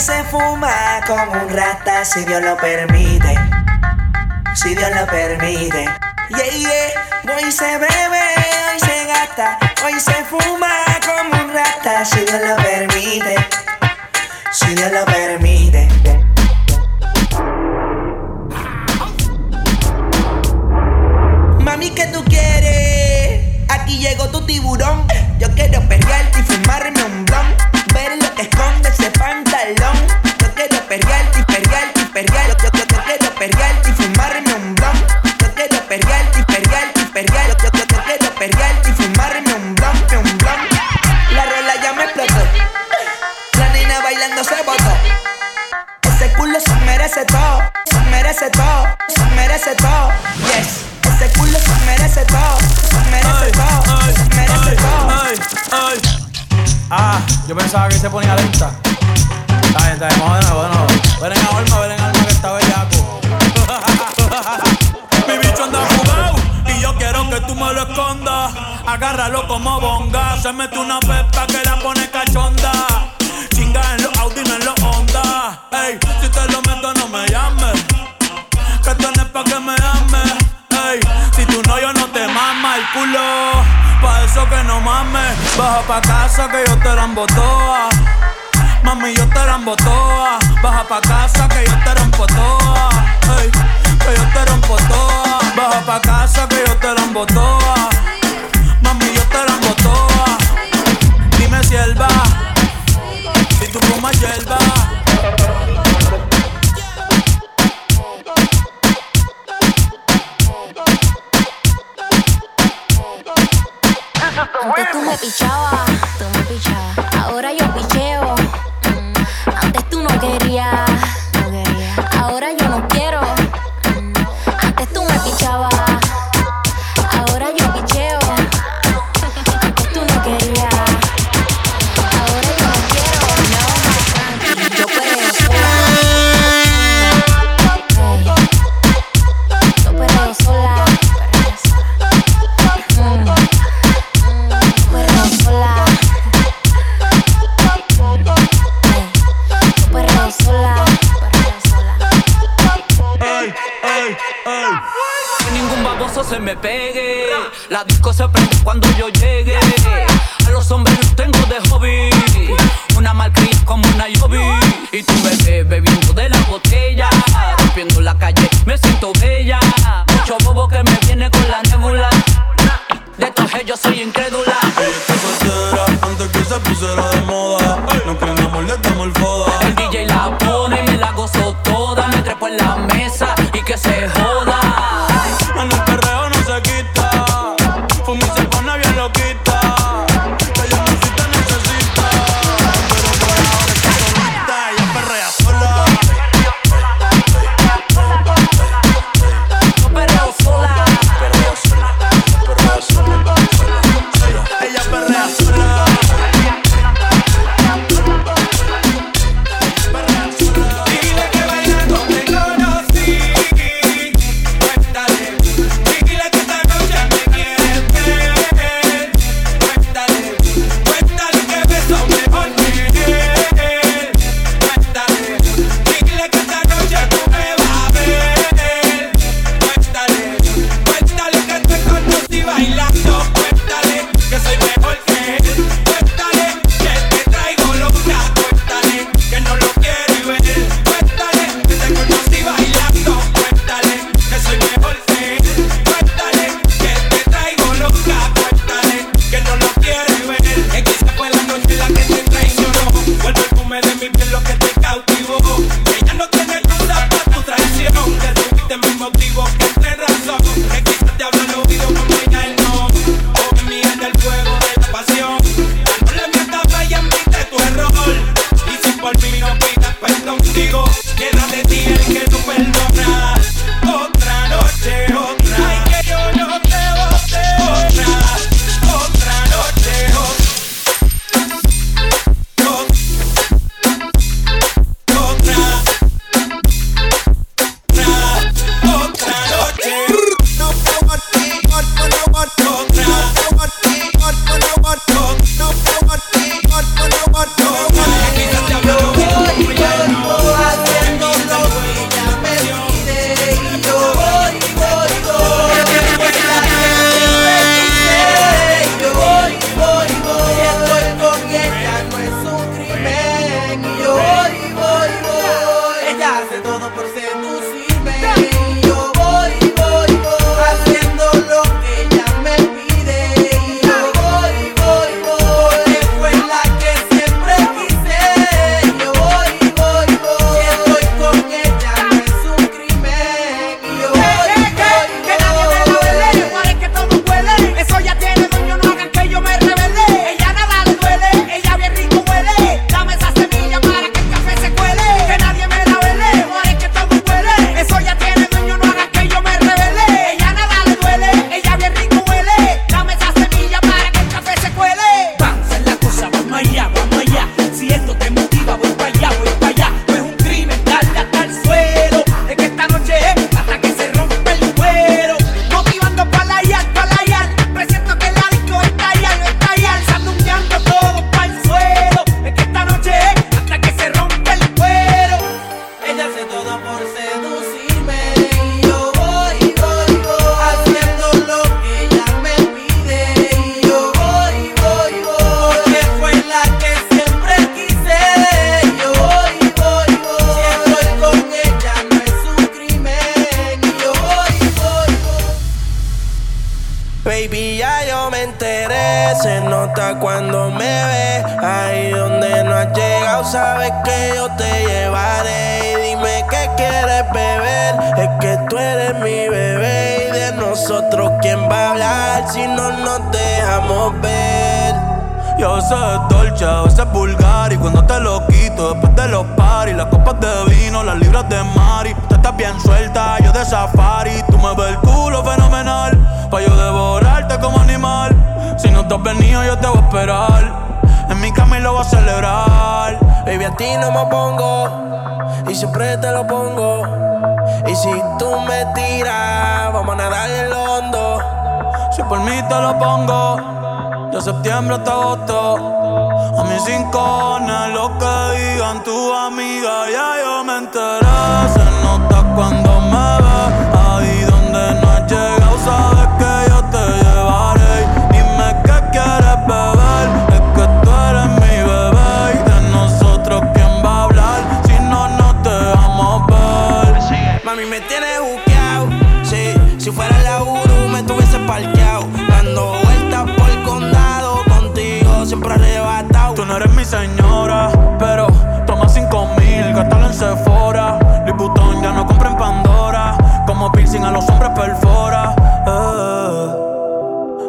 y se fuma como un rata, si Dios lo permite, si Dios lo permite. Yeah, yeah. Hoy se bebe, hoy se gasta, hoy se fuma como un rata, si Dios lo permite, si Dios lo permite. Mami, ¿qué tú quieres? Aquí llegó tu tiburón. Yo quiero perrearte y fumarme un blon, ver lo que esconde ese pantalón. Yo quiero perrearte y perrearte y perrearte. Yo quiero perrearte y fumarme un blon. Yo quiero perrearte y fumarme un blon. La rola ya me explotó, la nena bailando se botó. Ese culo se merece todo, se merece todo, se merece todo. Yes, ese culo se merece todo, se merece todo, se merece todo. Ah, yo pensaba que se ponía lenta. Está bien, bueno. Ven en alma que está bellaco. Mi bicho anda jugado y yo quiero que tú me lo escondas. Agárralo como bonga. Se mete una pepa que la pone cachonda. Chinga en los Audi, no en los Honda. Ey, si te lo meto no me llames, que tú no es pa' que me ames. Ey, si tú no yo no te mama el culo, pa' eso que no mames. Baja pa' casa que yo te la embotoa. Mami, yo te la embotoa. Baja pa' casa que yo te rompo toa. Ey, que yo te rompo toa. Baja pa' casa que yo te la embotoa. Mami, yo te la embotoa. Dime sierva, si tú fumas hierba. Antes tú me pichabas, ahora yo picheo. Antes tú no querías, ahora yo no quiero. Antes tú me pichabas, ahora yo picheo. Antes tú no querías, ahora yo no quiero. No, yo perreo sola. Se me pegue, la disco se prende cuando yo llegue. A los hombres los tengo de hobby, una malcría como una Yobi. Y tú me ves bebiendo de la botella, rompiendo la calle, me siento bella. Mucho bobo que me viene con la nebula, de todos ellos soy incrédula. Esta soltera, antes que se pusiera de moda, no prendamos, le damos el foda. El DJ la pone, me la gozo toda, me trepo en la mesa y que se joda. No, nota cuando me ves. Ahí donde no has llegado, sabes que yo te llevaré. Y dime qué quieres beber, es que tú eres mi bebé. Y de nosotros quién va a hablar si no nos dejamos ver. Yo sé dolce, a veces vulgar, y cuando te lo quito después de los paris, las copas de vino, las libras de mari. Tú estás bien suelta, yo de safari. Tú me ves el culo fenomenal, pa' yo devorarte como animal. Si no te has venido yo te voy a esperar, en mi cama y lo voy a celebrar. Baby, a ti no me pongo, y siempre te lo pongo. Y si tú me tiras, vamos a nadar en lo hondo. Si por mí te lo pongo, de septiembre hasta agosto. A mis 5 años, lo que digan tu amiga, ya yo me enteré. Se nota cuando me ves. Ahí donde no has llegado, sabes que yo te llevaré. Dime qué quieres beber, es que tú eres mi bebé. Y de nosotros quién va a hablar si no nos dejamos ver. Mami, me tienes buqueado. Sí, si fuera la Uru me tuviese parqueado, dando vueltas por el condado, contigo siempre arrebatado. Tú no eres mi señora, pero toma 5,000, gástalo en Sephora. Louis Vuitton ya no compra en Pandora, como piercing a los hombres perfora.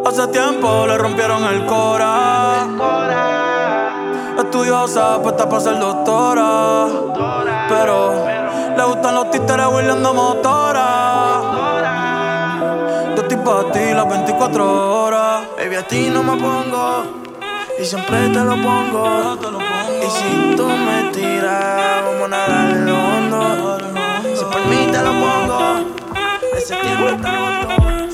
Hace tiempo le rompieron el cora. Estudiosa, puesta para ser doctora, pero le gustan los títeres huirleando motora. Yo estoy pa' ti las 24 horas. Baby, a ti no me pongo, y siempre te lo pongo. Y si tú me tiras, vamos a nadar en lo hondo. Si por mí te lo pongo, de septiembre hasta agosto.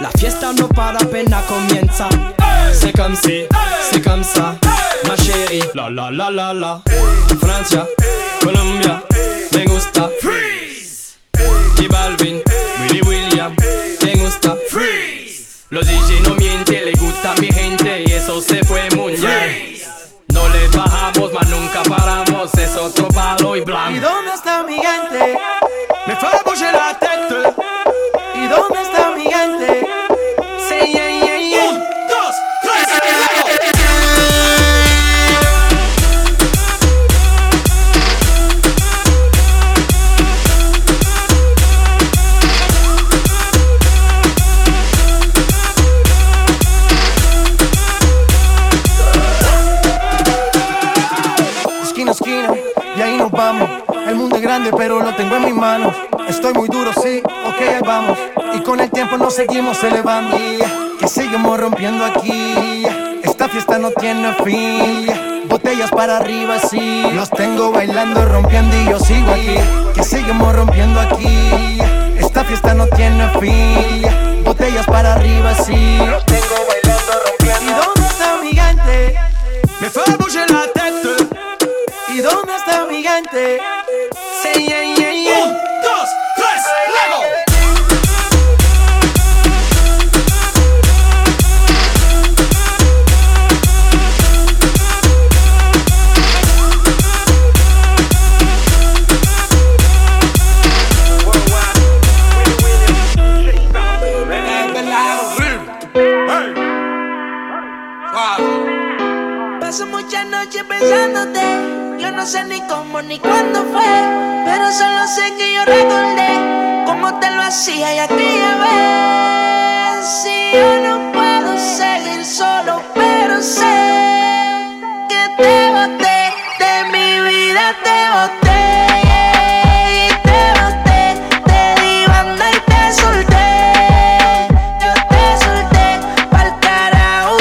La fiesta no para apenas comienza. Hey, c'est comme si, hey, c'est comme ça, hey, ma chérie. La la la la la. Hey, Francia, hey, Colombia, hey, me gusta. Freeze. J Balvin, hey, Willy William, hey, me gusta. Freeze. Los DJ no mienten, le gusta a mi gente y eso se fue muy bien. No le bajamos, mas nunca paramos, es otro palo y blanco. ¿Y dónde está mi gente? Me fue a bouger la tête. ¿Y dónde está mi gente? Sí, yeah, yeah, yeah. 1, 2, 3, ¡acabó! Esquina, esquina, y ahí nos vamos. El mundo es grande, pero lo tengo en mis manos. Estoy muy duro, sí, ok, vamos. Y con el tiempo nos seguimos elevando, que seguimos rompiendo aquí. Esta fiesta no tiene fin. Botellas para arriba, sí. Los tengo bailando, rompiendo y yo sigo aquí. Que seguimos rompiendo aquí. Esta fiesta no tiene fin. Botellas para arriba, sí. Los tengo bailando, rompiendo. ¿Y dónde está mi gente? Me fue a bouger la tête. ¿Y dónde está mi gente? Sí, yeah, yeah, yeah. 1, 2, 3, luego. Paso muchas noches pensándote, yo no sé ni cómo ni cuándo fue, pero solo sé que yo recordé cómo te lo hacía y aquella vez. Si yo no puedo seguir solo, pero sé que te boté, de mi vida te boté. Te di banda y te solté. Yo te solté pa'l carajo.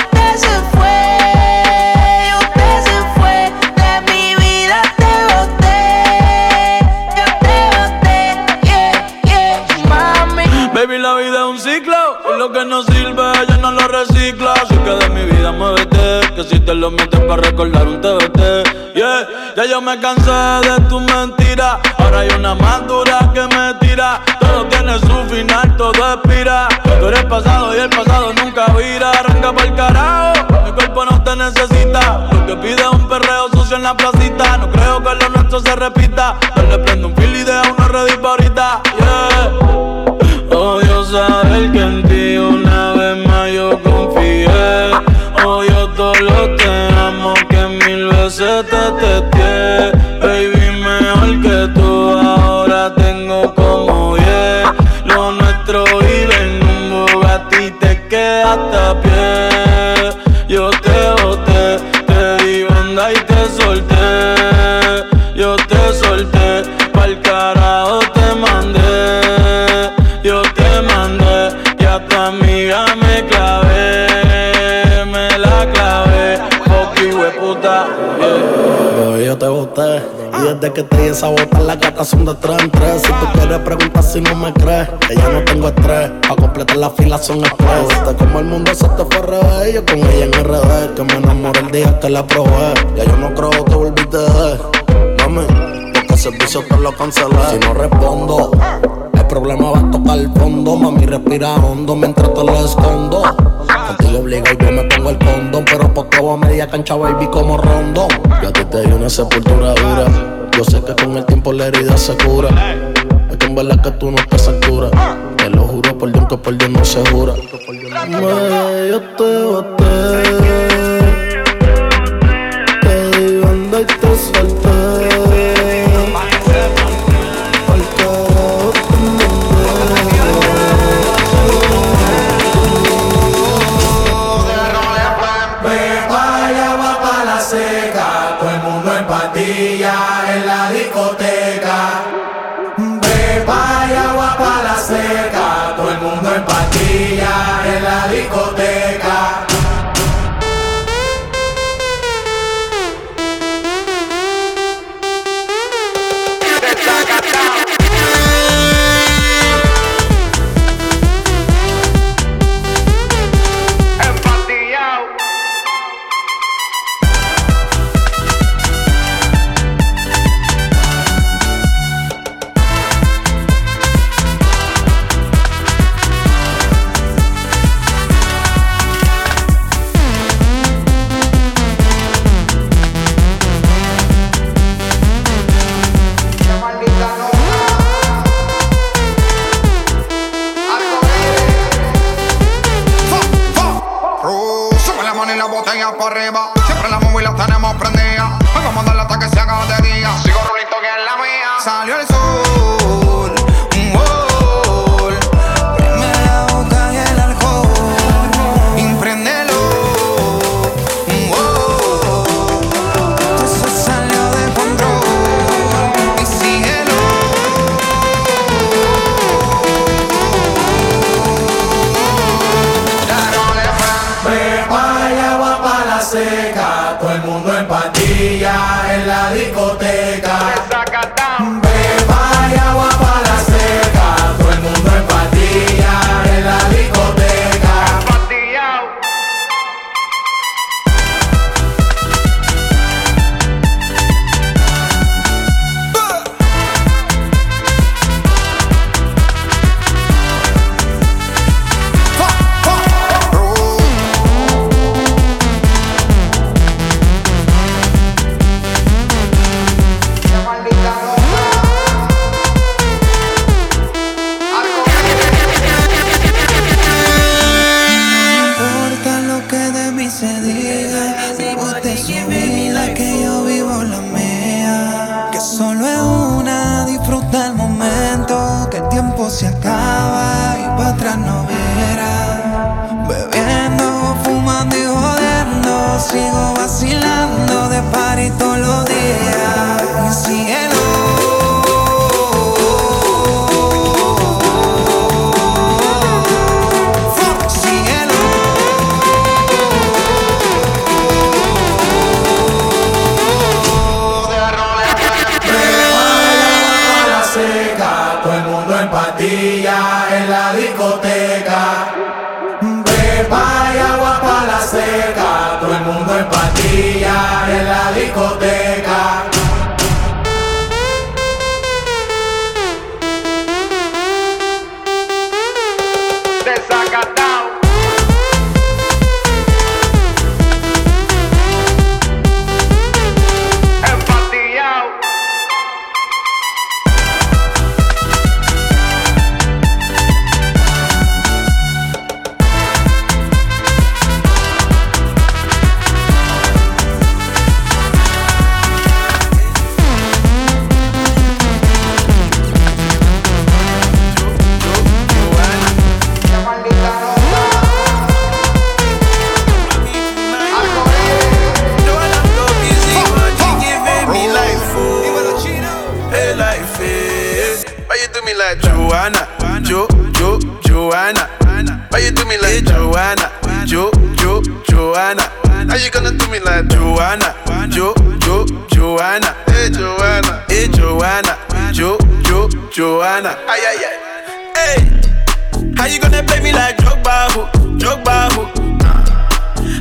que no sirve, ya no lo recicla. Así que de mi vida muévete, que si te lo metes para recordar un TBT. Yeah, ya yo me cansé de tus mentiras. Ahora hay una más dura que me tira. Todo tiene su final, todo expira. Tú eres pasado y el pasado nunca vira. Arranca pa'l carajo, mi cuerpo no te necesita. Lo que pide es un perreo sucio en la placita. No creo que lo nuestro se repita. Yo le prendo un fil y deja una red ahorita. Yeah. Odio saber que en ti una vez más yo confié. Odio todos los te amo que mil veces te testeé. Baby, mejor que tú ahora tengo como yeah. Lo nuestro vive en un Bugatti, te quedaste a pie. Yo te boté, te di banda y te solté. Yo te solté, pa'l carajo te mandé. Yo te mandé y a tu amiga me clavé. Me la clavé, fucky hueputa, yeah. Baby, yo te boté y desde que te hice botar las gatas son de 3 en 3. Si tú quieres preguntar si no me crees, que ya no tengo estrés, pa' completar la fila son estrés. Como el mundo se te fue al revés, yo con ella en RD, que me enamoré el día que la probé. Ya yo no creo que volviste de porque servicio te lo cancelé. Si no respondo, el problema va a tocar el fondo. Mami, respira hondo mientras te lo escondo. Contigo obligo y yo me pongo el condón. Pero poco a media cancha, baby, como rondón. Yo a ti te di una sepultura dura. Yo sé que con el tiempo la herida se cura. Es que en verdad que tú no te saturas. Te lo juro por Dios que por Dios no se jura. Me, yo te boté. Te di banda y te solté. En la discoteca en la discoteca. parrilla en la discoteca. Joanna, ay, ay, ay. Hey, how you gonna play me like Drogba, ho? Drogba, ho?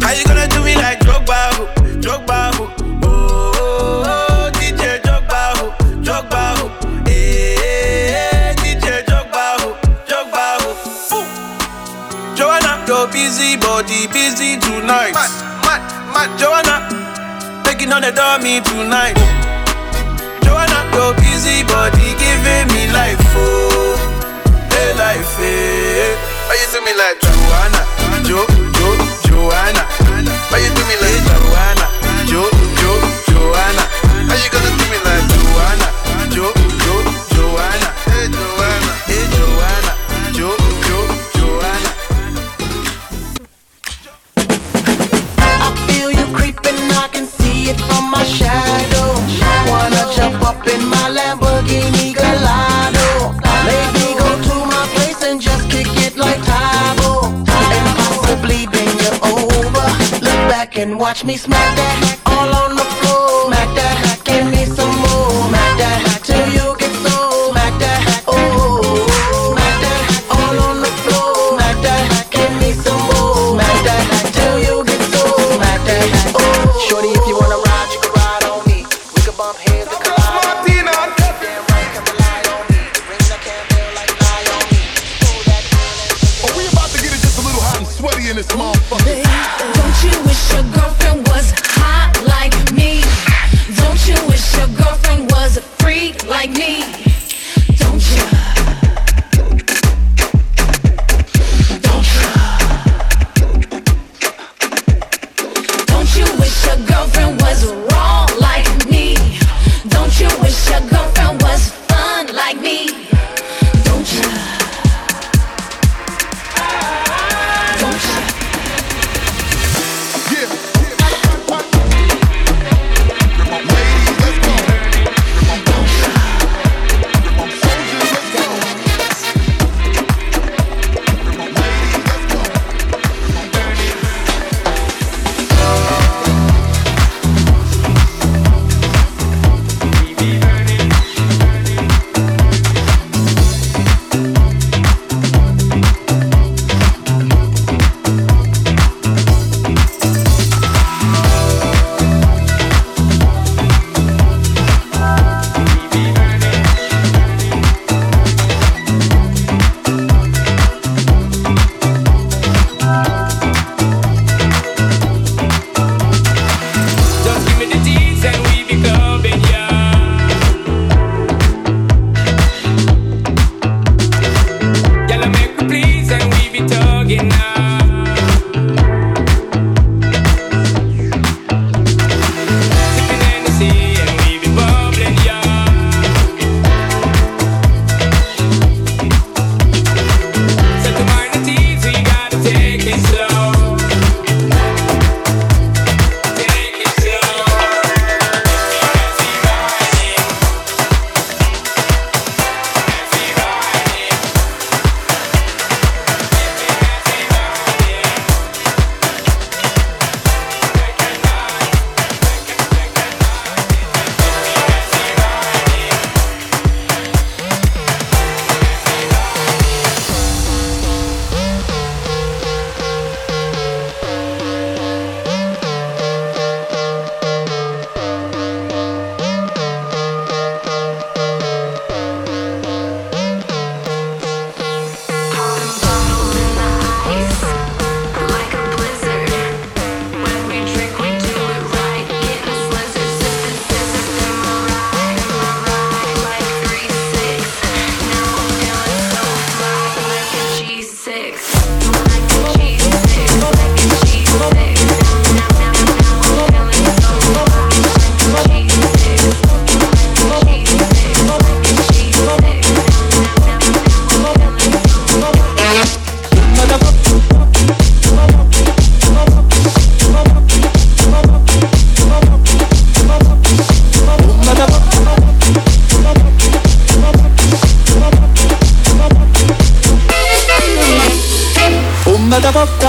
How you gonna do me like Drogba, ho? Drogba, ho? Oh, oh, oh, DJ Drogba, ho? Drogba, ho? Hey, DJ Drogba, ho? Drogba, ho? Ooh. Joanna, your busy body busy tonight. Mad, Joanna, taking on the dummy tonight. Joanna, your busy body giving me life, oh, hey life, eh. Why you do me like Joanna, Joanna? Why you do me like Joanna, Joanna? How you gonna do me like Joanna, Joanna? Hey Joanna, hey Joanna, Joanna. I feel you creeping, I can see it from my shadow. Wanna jump up in my Lamborghini Gallardo? Maybe go to my place and just kick it like Tybo. And possibly bring you over. Look back and watch me smack that all on the floor. Smack that, give me some more. Smack that till you get so. Smack that, oh. Smack that all on the floor. Smack that, give me some more. Smack that till you get so. Smack that, oh. Shorty, if you wanna ride, you can ride on me. We can bump heads.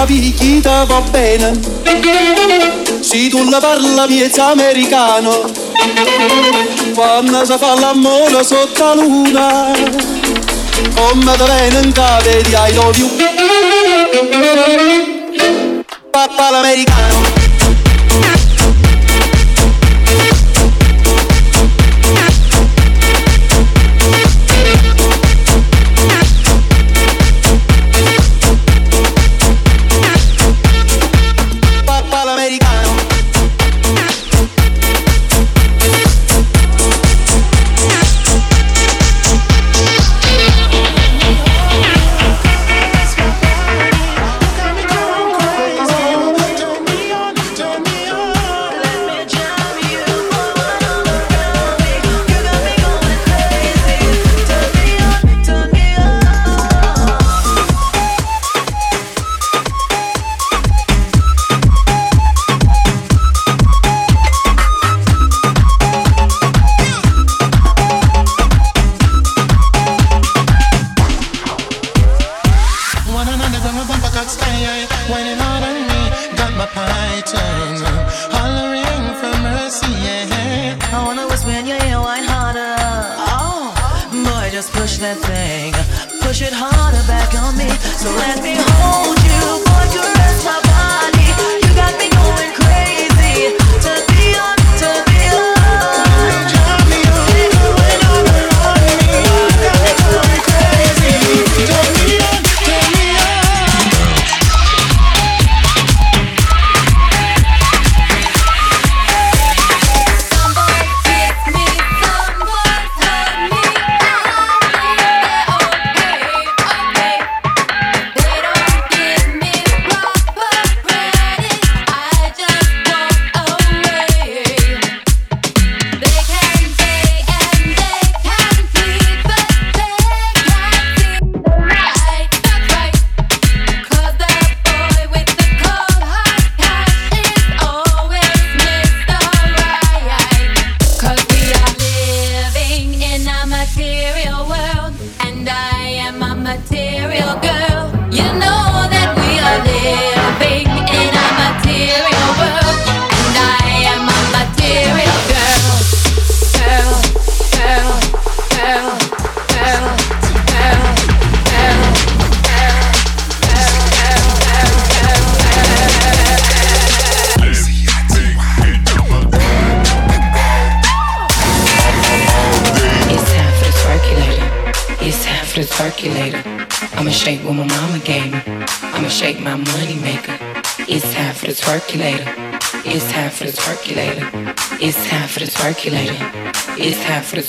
capita va bene. Se tu la parla miezza americano, quando si fa l'amore sotto la luna, come te venen cade di I love you. Papà l'americano.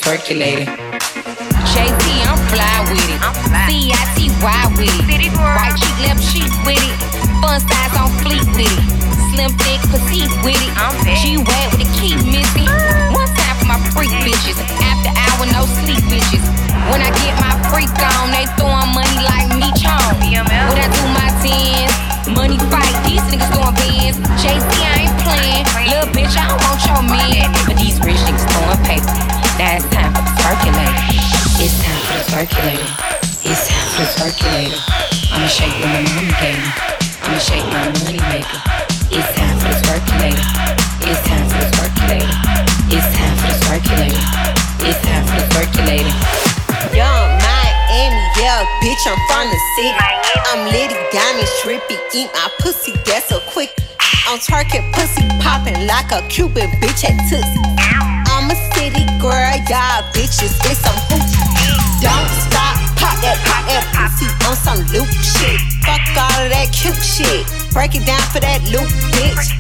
Circulating. JT, I'm fly with it. CITY with it. Right cheek, left cheek with it. Fun size on fleek with it. Slim, thick, petite with it. G-Wag with the key missing. One time for my freak bitches. After hour, no sleep bitches. When I get my freak on, they throwing money like me, chong. When I do my tens, money fight. These niggas throwing bands. JT, I ain't playing. Little bitch, I don't want your man. But these rich niggas throwing paper. Now it's time for the circulator. It's time for the circulator. It's time for the circulator. I'ma shake my money maker. I'ma shake my money maker. It's time for the circulator. It's time for the circulator. It's time for the circulator. It's time for the circulator. Young Miami, yeah, bitch, I'm from the city. I'm litty, diamond, trippy, eat my pussy, that's so quick. I'm twerking, pussy popping like a Cuban bitch at Tootsie. I'm a city girl, y'all bitches, it's some hoochie. Don't stop, pop that pussy on some loop shit. Fuck all of that cute shit, break it down for that loop, bitch.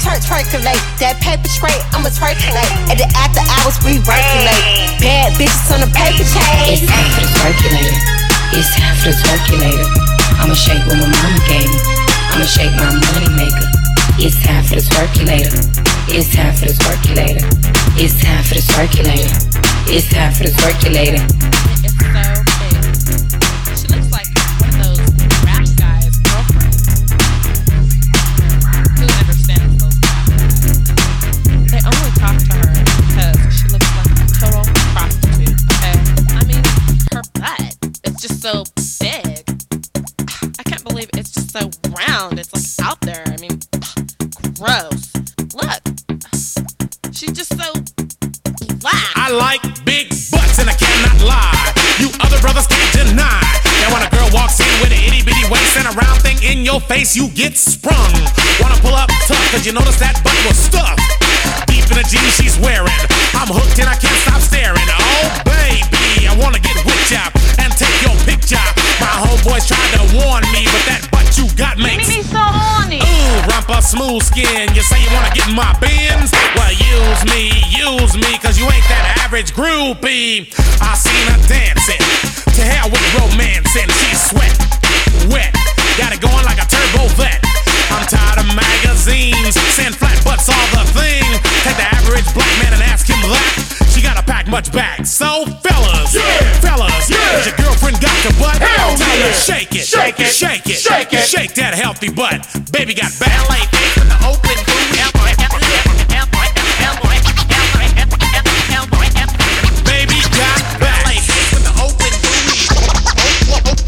Twerk-twerkulate, that paper straight, I'ma twerkulate. At the after hours, we workulate. Bad bitches on the paper chain. It's time for the circulator, it's time for the circulator. I'ma shake what my mama gave me, I'ma shake my money maker. It's time for the circulator. It's time for the circulator. It's time for the circulator. It's time for the circulator. It's so big. She looks like one of those rap guys' girlfriends who understands those guys. They only talk to her because she looks like a total prostitute. Okay, I mean her butt. It's just so big. I can't believe it's just. just so round. It's like out there. I mean, gross. Look, she's just so black. I like big butts and I cannot lie. You other brothers can't deny that when a girl walks in with an itty bitty waist and a round thing in your face, you get sprung. Wanna pull up tough cause you notice that butt was stuffed deep in the jeans she's wearing. I'm hooked and I can't stop staring. Oh baby, I wanna get whipped up and take your picture. My homeboys tried to warn me, but that butt you got makes me so horny. Ooh, romper smooth skin. You say you wanna get in my bins? Well, use me, cause you ain't that average groupie. I seen her dancing, to hell with romance, and she's sweat, wet, got it going like a turbo vet. I'm tired of magazines, sand flat butts all the thing. Take the average black man and ask him that. She gotta pack much back. So fellas, yeah, fellas, yeah, your girlfriend got the butt. Hell tell yeah, her shake it, shake it, shake it, shake it, shake that healthy butt. Baby got ballet feet from the Oakland booty. Baby got ballet feet from the Oakland booty.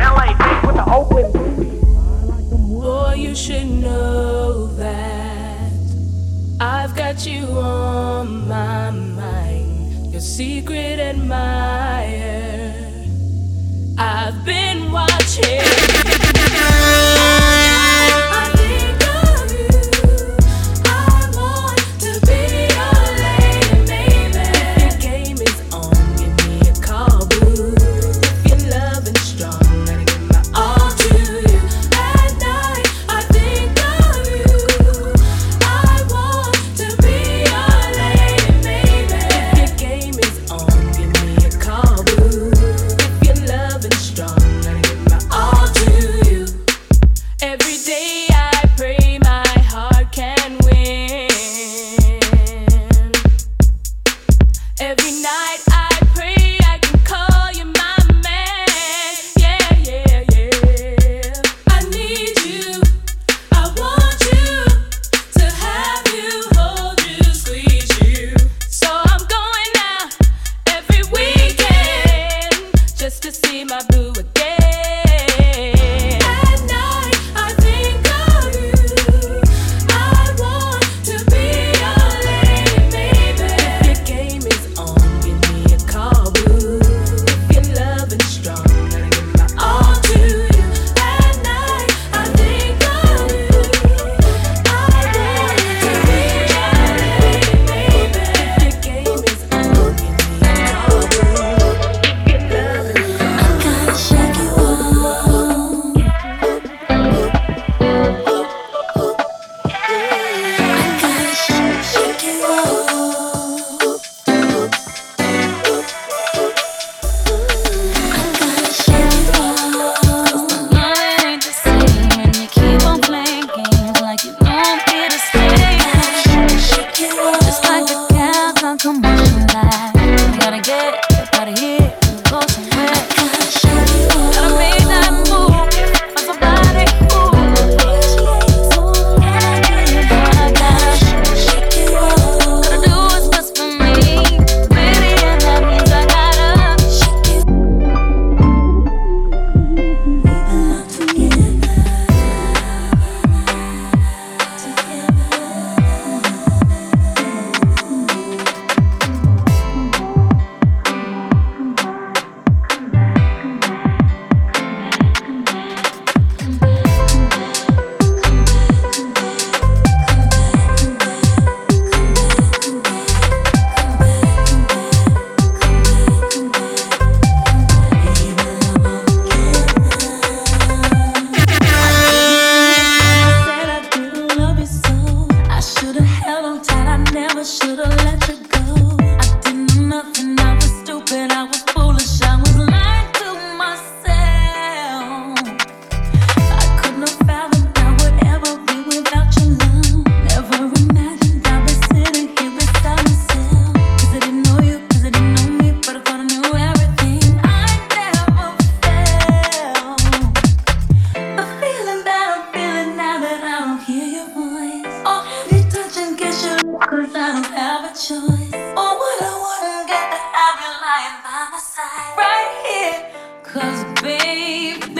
Ballet feet from the Oakland booty. Boy, you should know that I've got you on my mind. Your secret admirer. I've been watching. Cause babe,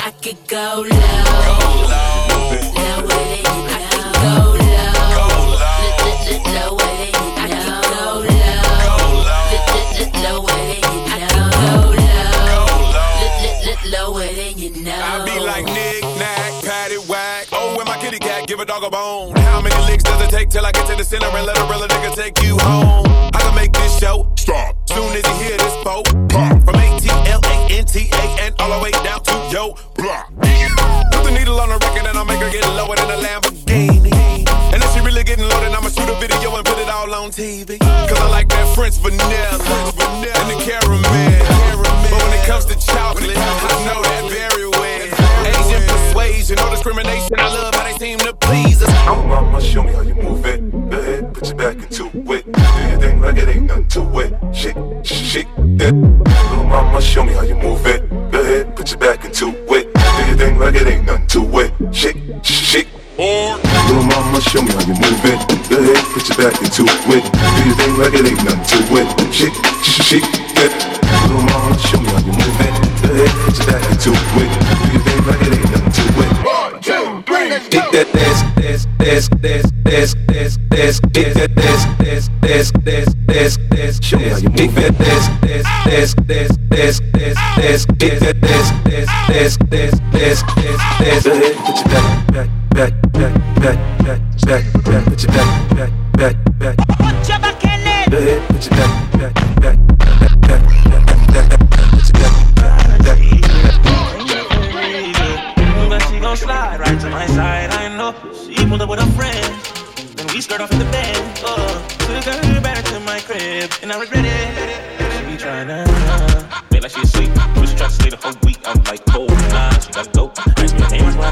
I could go low. No way. I be like knick-knack, patty-whack. Oh, and my kitty cat, give a dog a bone. How many licks does it take till I get to the center and let a real nigga take you home? I can make this show stop soon as you hear this folk pop. From ATLANTA and all the way down to yo block. Put the needle on the record and I'll make her get lower than a Lamborghini. And if she really getting low, then I'ma shoot a video and put it all on TV. Cause I like that French vanilla and the caramel. But when it comes to chocolate, I know that very well. Asian persuasion, no discrimination. I love how they seem to please us. Oh, mama, show me how you move it. Go ahead, put your back into it. Do your thing like it ain't nothing to it. Shake, shake that. Oh, mama, show me how you move it. Go ahead, put your back into it. Do your thing like it ain't nothing to it. Shake, shake. Little mama, show me how you move it. Go ahead, put your back into it. Do your thing like it ain't nothing to it. Shake, shake that. Little mama, show me how you move it. Go ahead, put your back into it. Do your thing like it ain't nothing to it. 1, 2, 3, let's go. Get that this. Get that this. Show me how you move it. This. Get that this. Go ahead, put your back, put your back. Put your back in it. Go ahead, put your back, put your back. But she gon' slide right to my side. I know she pulled up with a friend. Then we skirt off in the bed. Oh, took her back to my crib, and I regret it. She be tryna made like she asleep. She tried to stay the whole week. I'm like, oh nah, she got dope. I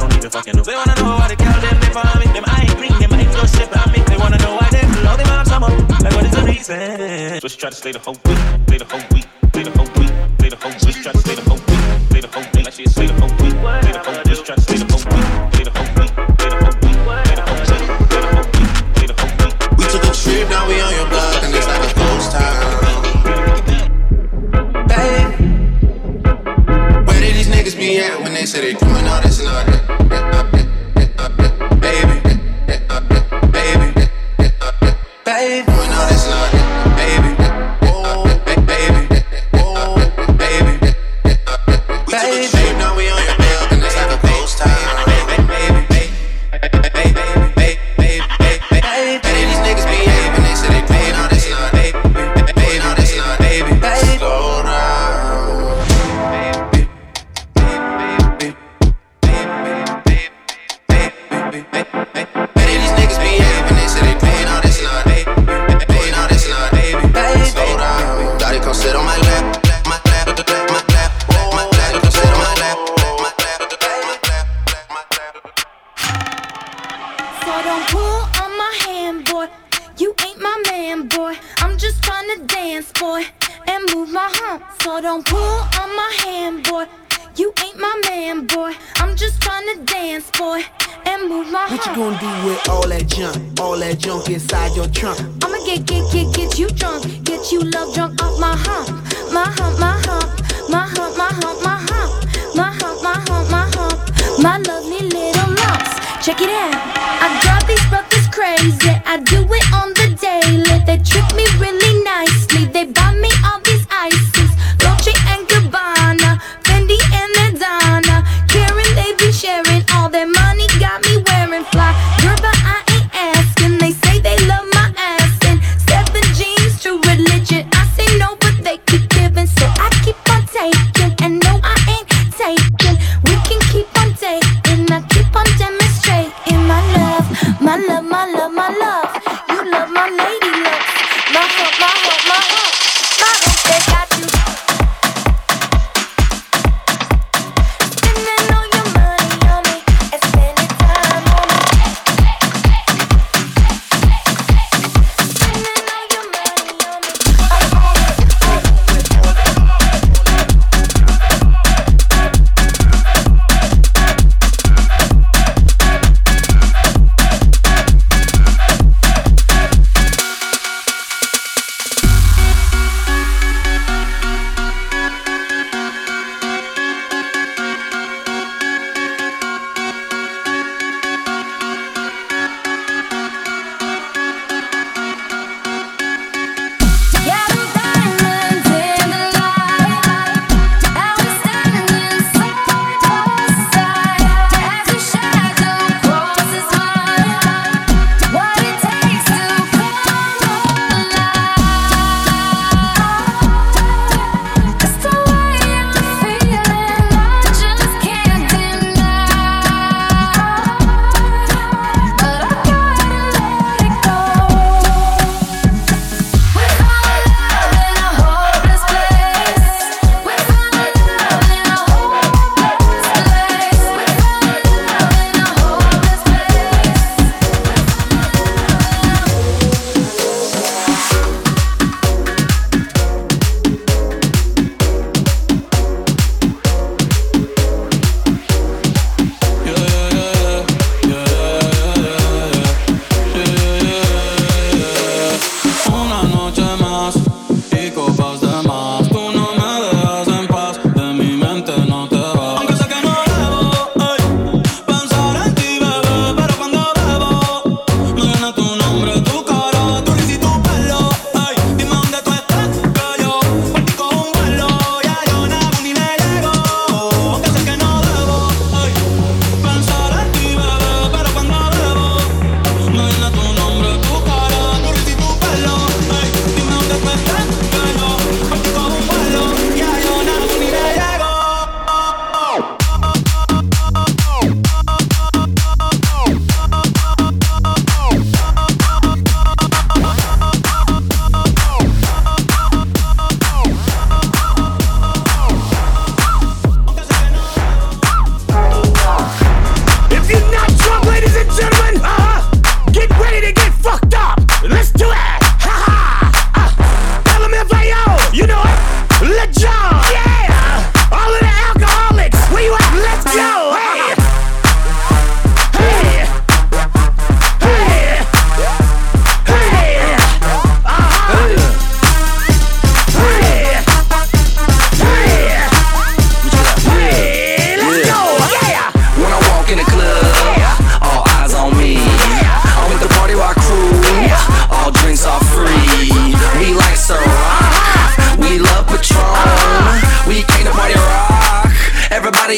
don't even fucking know. They wanna know why they call them, they follow me. Them I ain't green, them I ain't no shit, but I mean, they wanna know why they blow them out some more. Like what is the reason? So she tried to slay the whole week, play the whole week, play the whole week, play the whole week. She tried to slay the whole week, play the whole week. Like she slay the whole week, play the whole week. She tried to slay the whole week, play the whole week, play the whole week, play the whole week, play the whole week, play the whole week. We took a trip, now we on your block, and it's like a ghost town. Babe, where did these niggas be at when they said they doing all this and all that? Baby, doing all this and all that. Baby, oh, baby, oh, baby. We took a trip, now we on your block, and it's like a ghost town. Baby, where did these niggas be at when they said they doing all this and all that? Doing all this and all that, baby. Slow down. My love, you love my lady.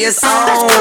is on. Let's go.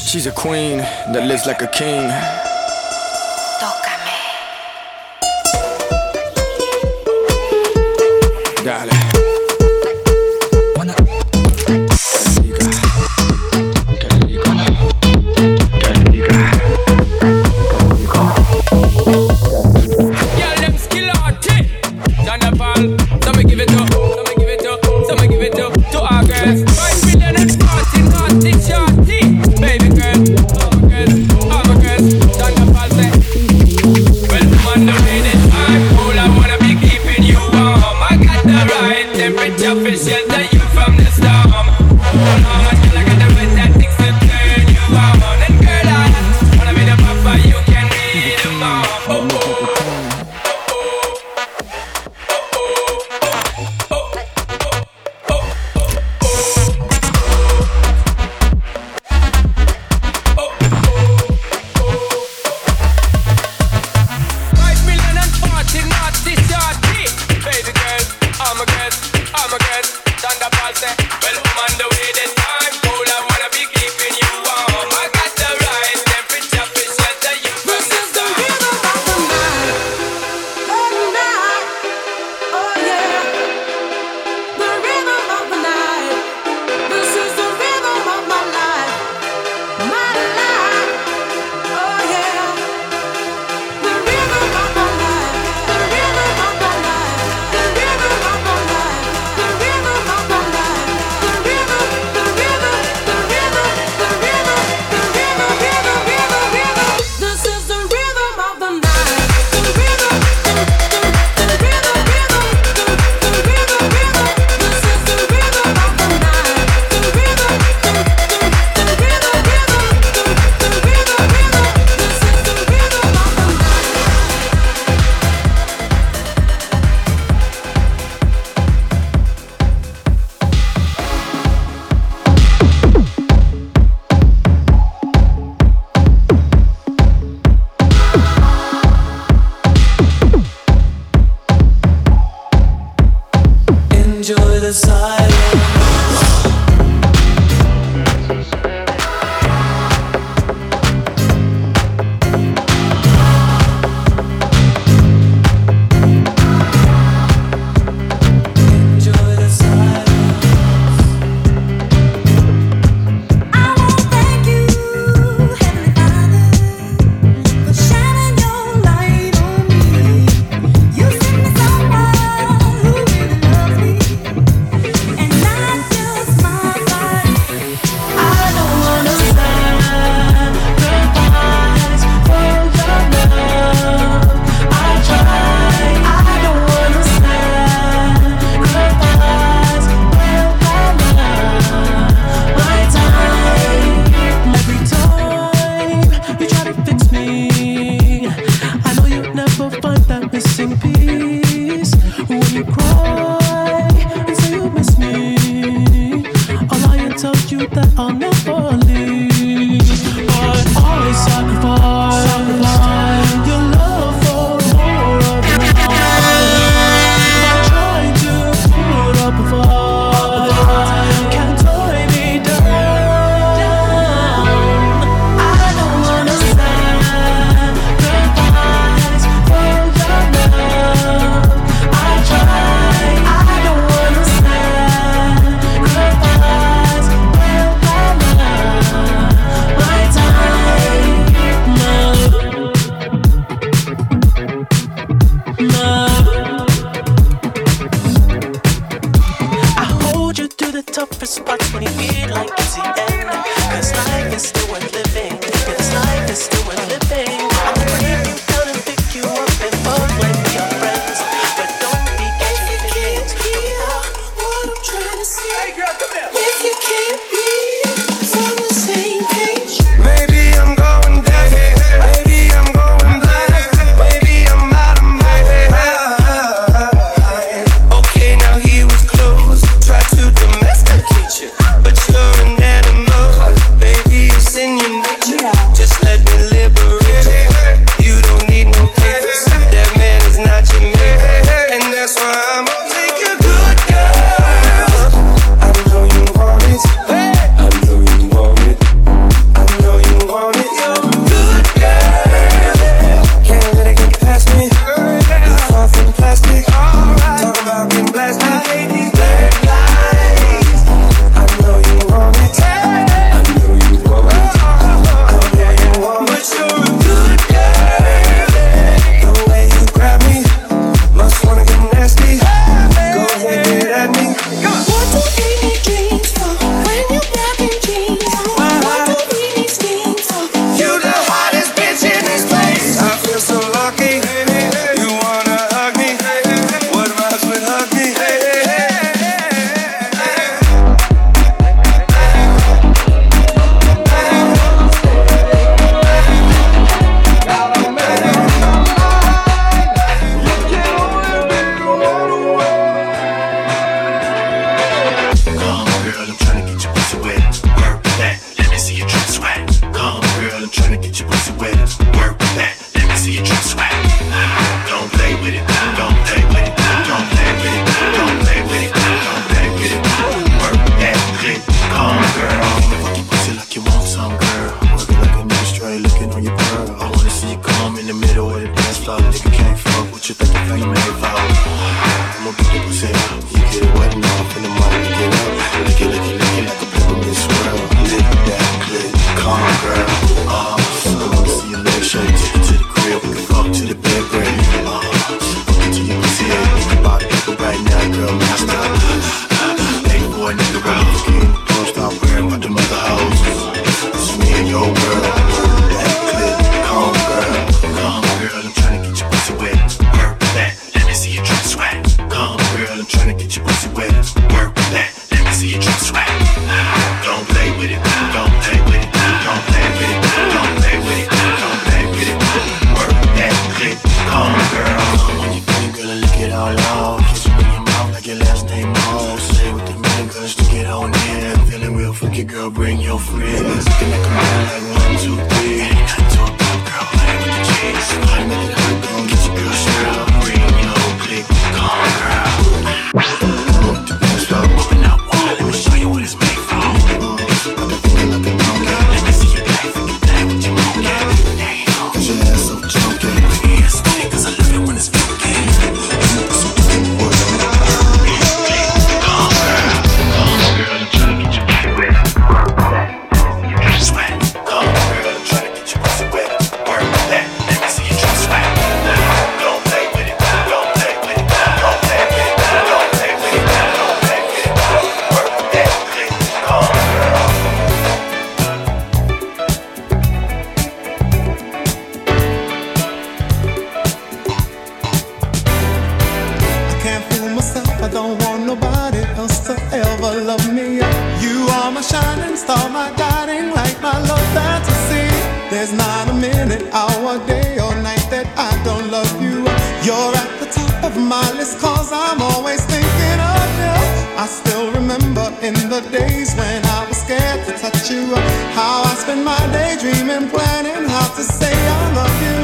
She's a queen that lives like a king. Tócame. Dale. Yeah, them skill arty. Donna Paul, let me give it up. Let me give it up. Let me give it up to our girls. 5 million and party, naughty, shorty. Baby girl, I'm a girl, I'm a girl, don't you fall back. Well, on the way that I'm cool, I wanna be keeping you warm. I got the right temperature for shelter you from the storm. Hold on, my girl, I got the right tactics to turn you on. And girl, I wanna be the papa, you can be the mom. Oh, that you pussy with. Work with that, let me see you drip sweat. Don't play with it, don't play with it, don't play with it, don't play with it, don't play with it. Work that clip, come girl. Fuck your pussy like you want some girl. Looking like a new stray, looking on your pearl. I wanna see you come in the middle of the dance floor. Nigga can't fuck what you think you made for. I'ma put the pussy out, you get it wet now. In the morning, you get up, looking like a peppermint swirl. Lick that clip, come girl. Take it to the crib, we can fuck to the bed, girl. Fuck to you, see it. It's about people right now, girl. Now stop. Ain't boy, nigga, right? Don't stop worrying about the mother hoes. It's me and your girl. That clip, come girl. Come girl, I'm tryna get your pussy wet. Work with that, let me see you drip sweat. Come girl, I'm tryna get your pussy wet. Work with that, let me see you drip sweat. Don't play with it, don't play with it, don't play with it, don't play with it. Come girl, when you feel girl, lick it all off. Kiss it in your mouth like your last name off. Stay with the man, girl, stick it on in. Feeling real funky, girl, bring your friends. Looking like a man, like 1, 2, 3. It ain't got to a pop, girl, play with the chicks. Party with it, I'm gon' get your girl straight up. Bring your click, come girl. Look at the best, stop moving out one. Let me show you what it's made for. I've been thinking like a monkey. Let me see you play, fucking play with your monkey. Damn, get your ass so junky. Cause I love it when it's funky. Come girl, I'm trying to get your pussy wet. Work that, let me see you drip sweat. Come girl, I'm trying to get your pussy wet. Work that, let me see you drip sweat. Don't play with it, don't play with it, don't play with it, don't play with it, don't play with it. Work that, come girl. Shining star, my guiding light, my love fantasy. There's not a minute, hour, day or night that I don't love you. You're at the top of my list, cause I'm always thinking of you. I still remember in the days when I was scared to touch you, how I spent my day dreaming, planning how to say I love you.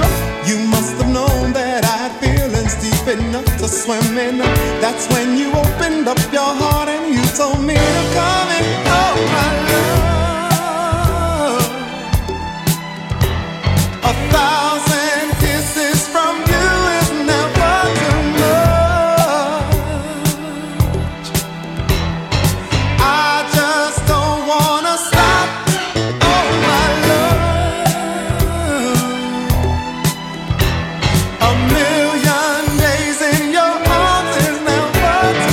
You must have known that I had feelings deep enough to swim in. That's when you opened up your heart and you told me to come in. My love, 1,000 kisses from you is never too much. I just don't wanna stop. Oh my love, 1,000,000 days in your arms is never too much.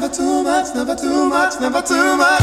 Never too much, never too much, never too much.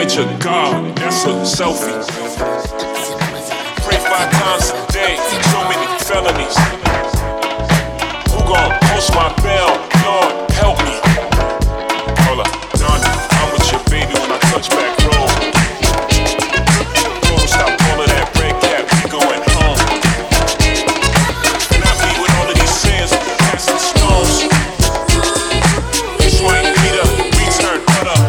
image of God, that's a selfie. Pray 5 times a day, so many felonies. Who gon' post my bell? Lord, help me. Hold up, Don, I'm with your baby when I touch back road. Don't stop all of that red cap, we going home. And I be with all of these sins, cast and stones. This way, Peter, we turn cut up.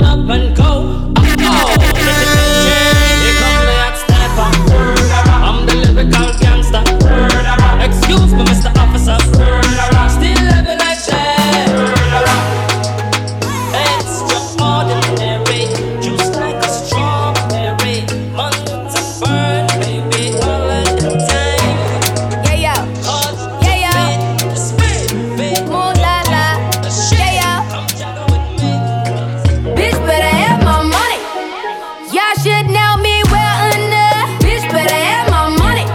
them up and go. Up go. Here come the hot sniper. I'm the lyrical gangster. Excuse me, Mr. Officer. Still living like that. It's just ordinary. Juice like a strawberry. Mountains and burn, baby, all at the time. Yeah, yeah. Cause yeah, yeah. Speed, big moon, la la. Yeah, yeah. Come juggle with me. Bitch, better have my money. Y'all should know me well enough. Bitch, better have my money.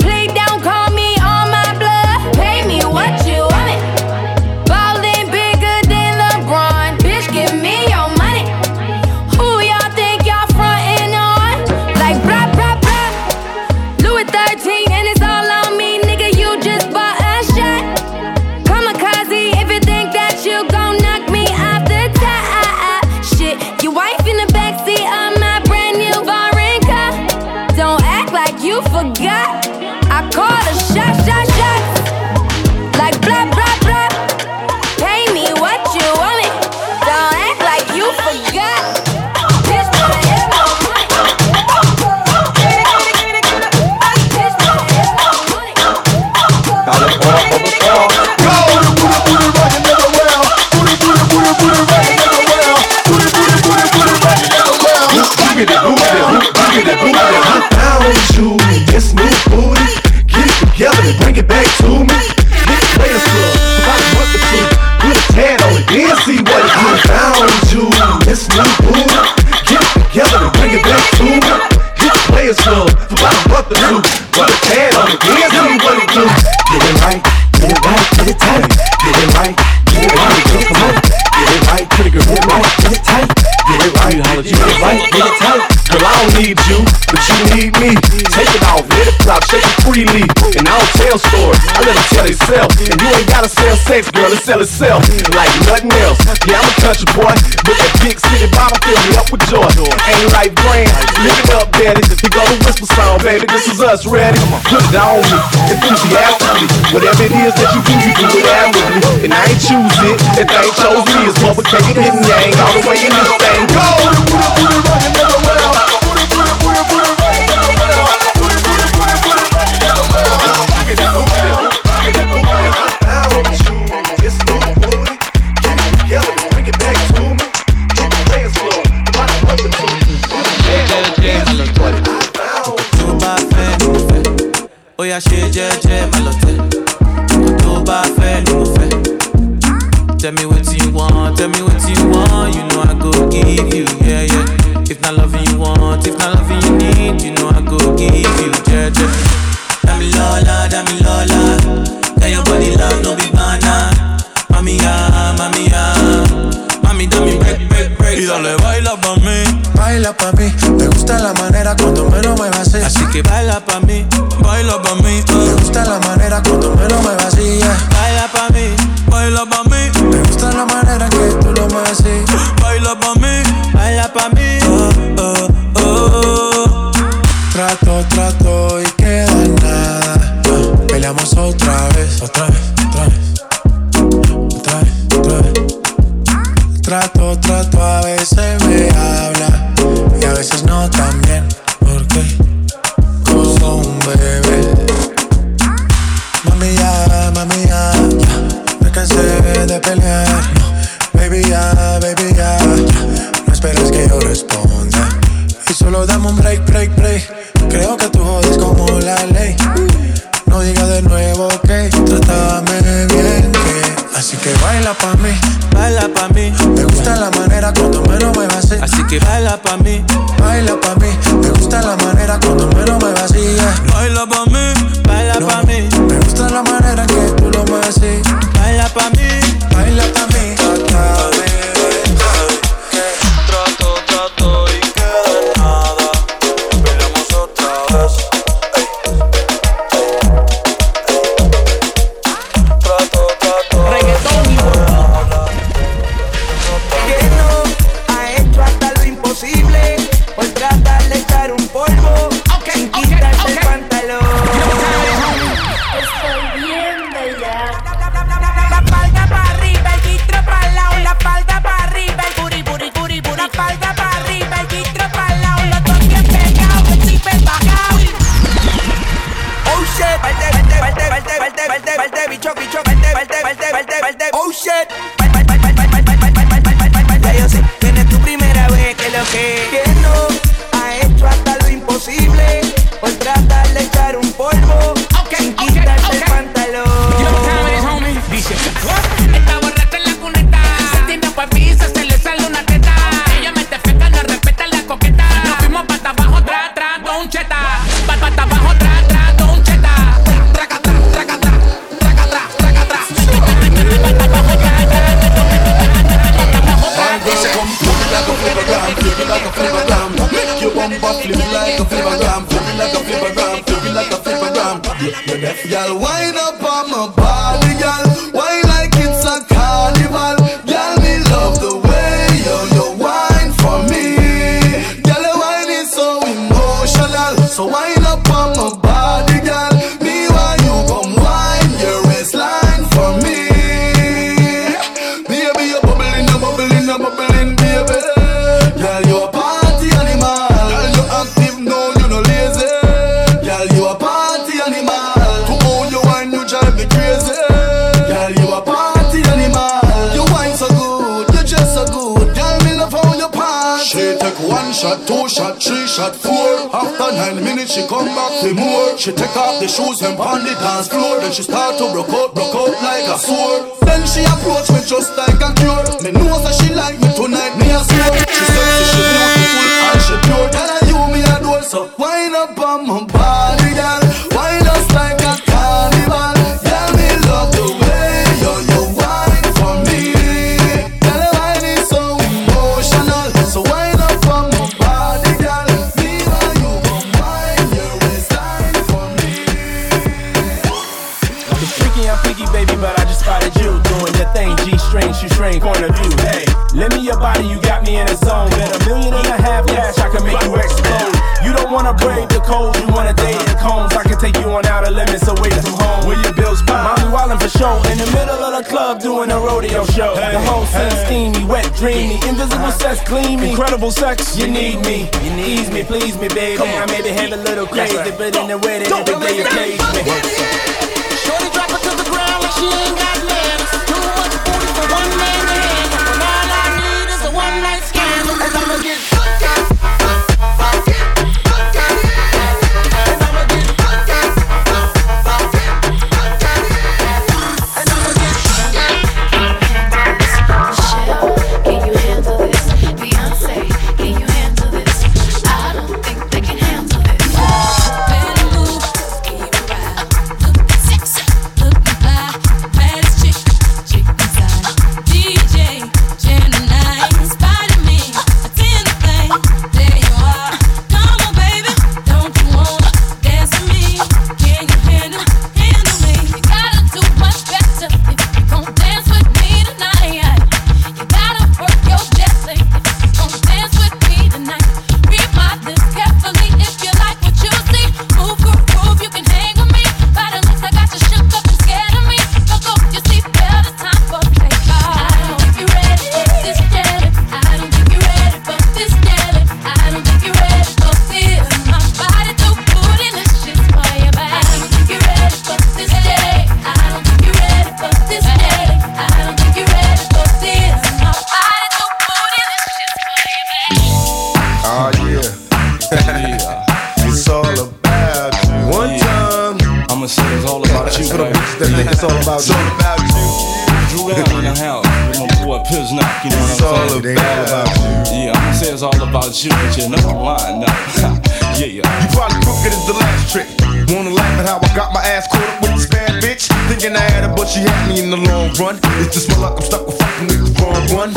Please don't call me on my bluff. Pay me what you want it. Ballin' bigger than LeBron. Bitch, give me your money. Who y'all think y'all frontin' on? Like blah, blah, blah. Louis 13 and it's all on me. Nigga, you just bought a shot. Kamikaze, if you think that you gon' knock me off the top. Shit, your wife in the backseat of my brand new foreign car. Don't act like you forgot. I called a shot, shot, shot. Like blah, blah, blah. Pay me what you want me. Don't act like you forgot. Bitch, better have my money. Bitch, better have my money. Need you, but you need me. Take it off, let it flop, shake it freely. And I don't tell stories, I let them tell itself. And you ain't gotta sell sex, girl, it sell itself like nothing else. Yeah, I'm a country boy, but that big city bottom fill me up with joy. Ain't like brand, live it up, daddy. You go to whisper song, baby, this is us, ready. Put it on me, enthusiastically. Whatever it is that you do it admirably. And I ain't choose it, that thing chose me. It's motherfucking hidden gang, all the way in this thing. Go! Tell me what you want, tell me what you want. You know I go give you, yeah, yeah. If not loving you want, if not loving you need, you know I go give you, yeah, yeah. Dami Lola, tell your body love, no be banana. Mami, ah, mami, ah, mami, dame break, break, break. Y dale, baila pa' mí. Baila pa' mí, te gusta la manera cuando menos me vacía. Así que baila pa' mí, baila pa' mí. Te gusta la manera cuando menos me vacía. Baila pa' mí, baila pa' mí. Me gusta la manera que tú lo me vacías. Baila pa' mí, baila pa' mí. Oh, oh, oh. Trato, trato y queda nada. Peleamos otra vez, otra vez, otra vez, otra vez, otra vez. Trato, trato, a veces me habla y a veces no también, porque como un bebé. Mami ya, me cansé de pelear. No, baby ya, no esperes que yo responda. Y solo dame un break, break, break. Creo que tú jodes como la ley. No digas de nuevo que trátame bien, que así que baila pa' mí. Baila pa' mí. Me gusta la manera cuando menos me vacía. Así que baila pa' mí. Baila pa' mí. Me gusta la manera cuando menos me vacía. Baila pa' mí. Baila no, pa' mí. Me gusta la manera que tú lo me vacías. Baila pa' mí. Baila pa' mí. Trátame bien, que trato, trato y queda nada. Peleamos otra vez. Porque tratar de echar un polvo sin quitarse el pantalón. shit. Ya yo sé que no es tu primera vez que lo que no ha hecho hasta lo imposible por tratar de echar un polvo sin quitarse el pantalón. You know what time it is, homie? Dice, está borracha en la cuneta, se tiene papisa, se le sale una teta. Ella me te feca, no respeta la coqueta. Nos fuimos pata abajo, tra, tra, don cheta. Pata abajo, tra, tra, don cheta. Traca, tra, traca, tra, traca, tra, traca, tra. Pata abajo, tra, y'all wind up on my body, y'all. Why like it's a carnival? Y'all me love the way you wine for me. Y'all wine is so emotional. So wind up on my body, y'all. Me why you come wine your waistline for me. Baby, you're bubbling, you're bubbling, you're bubbling, baby. Y'all, you're a party animal. Y'all, you're active, no, you're not lazy. Y'all, you're a party animal. One shot, two shot, three shot, four. After 9 minutes she come back for more. She take off the shoes and on the dance floor. Then she start to broke out like a sword. Then she approach me just like a cure. Me know that she like me tonight, me a score. She sexy, she beautiful and she pure. Tell her you me a door, so wind up on my body, girl. Wind up like a carnival. Tell me love the way you wine for me. Tell her wine is so emotional, so wine. You train point of view, hey. Lend me your body, you got me in a zone. Bet $1.5 million cash, I can make you explode. You don't wanna brave the cold, you wanna date the cones. I can take you on out of limits away from home. Where your bills pop, Molly Wallin for show. In the middle of the club doing a rodeo show. Hey, the whole scene steamy, wet, dreamy, invisible sex, gleamy, incredible sex. You need me, you need ease me, please me, baby. I maybe have a little crazy, right. But in the way that every day you cage me. Shorty drop her to the ground like she ain't got legs. One man in, and all I need is a one night stand, and I'ma get hooked up, hooked up, hooked up, and I'ma get hooked up, hooked up, hooked up, and I'ma get hooked up. Can you handle this, Beyonce? Can you handle this? I don't think they can handle this. Better move, can you ride? Look sexy, look fly, baddest chick. Run. It's just my luck, I'm stuck with fucking with the wrong one.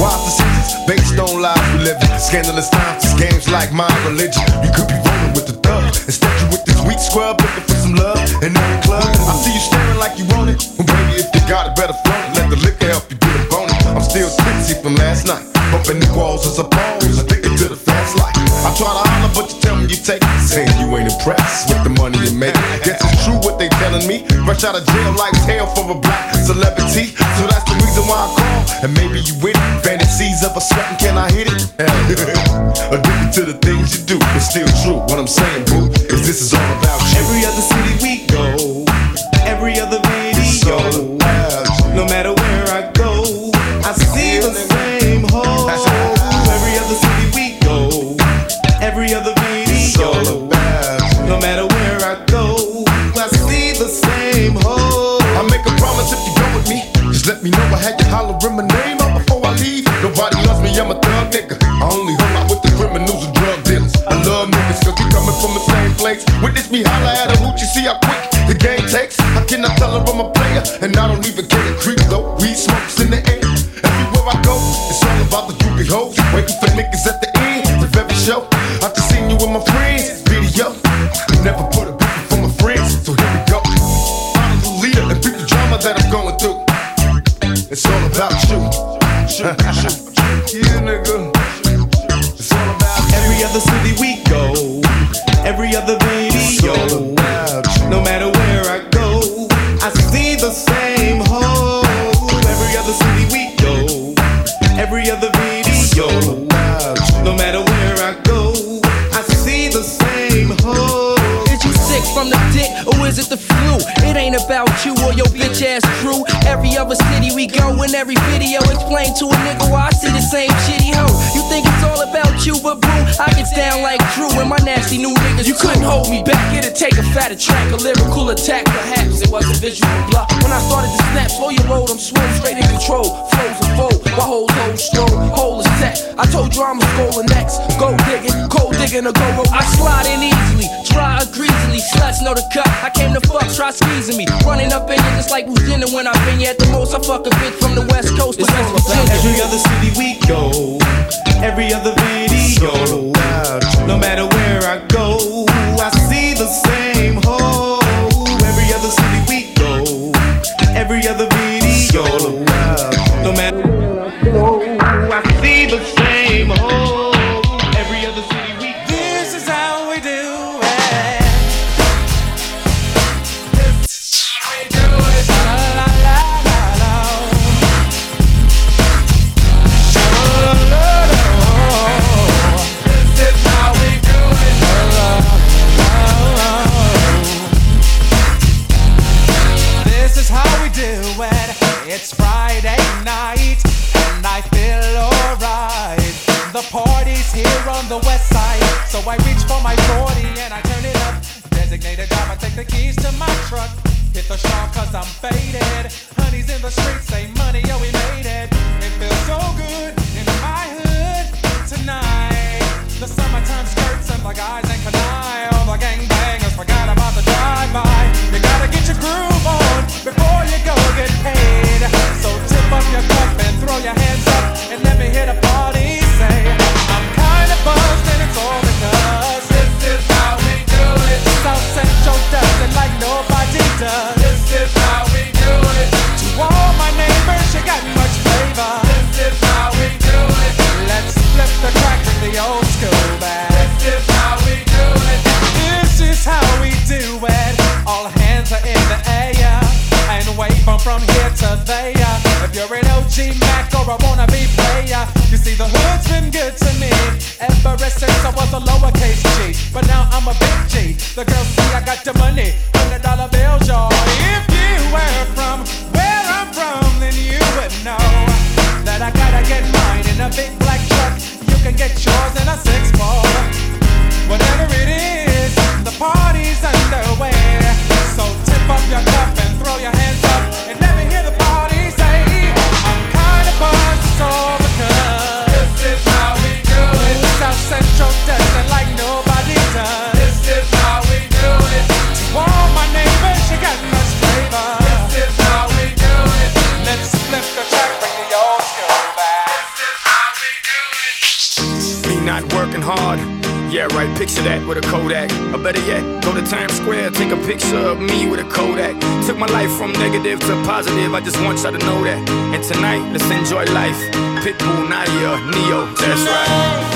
Wild decisions based on lives we live in. Scandalous times, it's games like my religion. You could be rolling with the thug, instead you with this weak scrub looking for some love in every club. I see you staring like you want it. Well, baby, if you got it, better flaunt it. Let the liquor help you get a bone. I'm still tipsy from last night, bumping the walls as a pose, addicted to the fast life. I try to holler, but you tell me you take it, saying you ain't impressed with the money you make. Guess it's true what they telling me. Fresh out of jail like hell for a black celebrity. So that's the reason why I call. And maybe you with it. Fantasies of a sweating, can I hit it? Addicted to the things you do. It's still true. What I'm saying, boo, is this is all about you. Every other city we go, every other video, no matter where I'm a thug nigga. I only hung out with the criminals and drug dealers. I love niggas cause we coming from the same place. With this me holla at a hooch, you see how quick the game takes. I cannot tell if I'm a player, and I don't even care to creep though. Weed smokes in the air, everywhere I go. It's all about the droopy hoes, waiting for niggas at the end of every show. I've just seen you with my friends, video. Never put a picture for my friends, so here we go. I'm the leader and beat the drama that I'm going through. It's all about you. You nigga. It's all about you. Every other city we go, every other video, no matter where I go, I see the same hoe. Every other city we go, every other video, no matter where I go, I see the same hoe. Is you sick from the dick or is it the flu? It ain't about you or your bitch ass crew. Every other city we go in every video, explain to a nigga why I see the same shitty hoe. You think it's all about you, but boo, I get down like Drew and my nasty new niggas. You couldn't hold me back, it'd take a fatter track, a lyrical attack. Perhaps it was a visual block. When I started to snap, slow your road, I'm swole, straight in control. Flows and fold, my whole stroll, hole is set. I told you I'm a scolding next, go digging, cold digging or go rope. I slide in easily, dry or greasily, sluts know the cut. I came to fuck, try squeezing me, running up in it just like who's dinner when I've been. At the most, I fuck a bitch from the West Coast to West Virginia. Every other city we go, every other video, no matter where I go, I see the same hoe. Every other city we go, every other video, no matter where I go, I see the same hoe. Every other city we go. This is how we do it. It's Friday night and I feel alright. The party's here on the west side, so I reach for my 40 and I turn it up. Designated driver, take the keys to my truck. Hit the shop cause I'm faded. Honey's in the streets, say money, oh we made it. It feels so good in my hood tonight. The summertime skirts and the guys ain't can I. All the gangbangers forgot about the drive-by. You gotta get your groove on before you go get paid. So tip up your cup and throw your hands up and let me hear the party say, I'm kinda buzzed and it's all because this is how we do it. South Central does it like nobody does. This is how we do it. To all my neighbors, you got much flavor. This is how we do it. Let's flip the crack with the old school back. This is how we do it. This is how we do it. All hands are in the air. And wave from here to there. If you're an OG Mac or a wannabe player, you see the hood's been good to me ever since I was a lowercase G. But now I'm a big G. The girls see I got the money, $100 bills, y'all. If you were from where I'm from, then you would know that I gotta get mine in a big black truck. You can get yours in a 6-4. Whatever it is, the party's underway. So tip up your cup and throw your hands up and let me hear the party say, I'm kinda buzzed, it's all because this is how we do it. South Central does it like nobody does. This is how we do it. To all my neighbors, you got much flavor. This is how we do it. Let's flip the track, bring the old school back. This is how we do it. Me not working hard. Yeah, right, picture that with a Kodak. Or better yet, go to Times Square, take a picture of me with a Kodak. Took my life from negative to positive, I just want y'all to know that. And tonight, let's enjoy life. Pitbull, Nadia, Neo, that's right.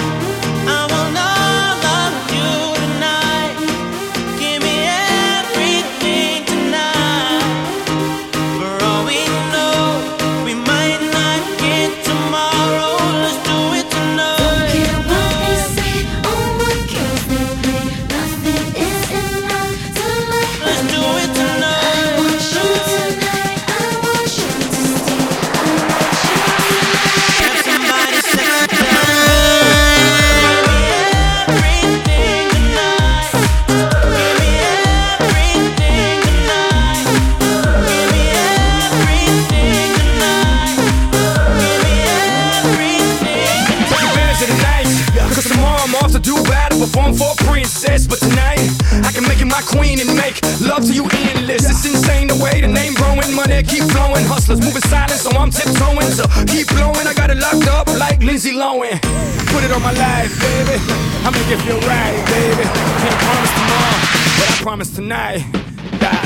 off to do battle, perform for a princess. But tonight, I can make you my queen and make love to you endless. It's insane the way the name growing, money keep flowing. Hustlers moving silent, so I'm tiptoeing. So keep blowing, I got it locked up like Lindsay Lohan. Put it on my life, baby. I make it feel right, baby. Can't promise tomorrow, but I promise tonight.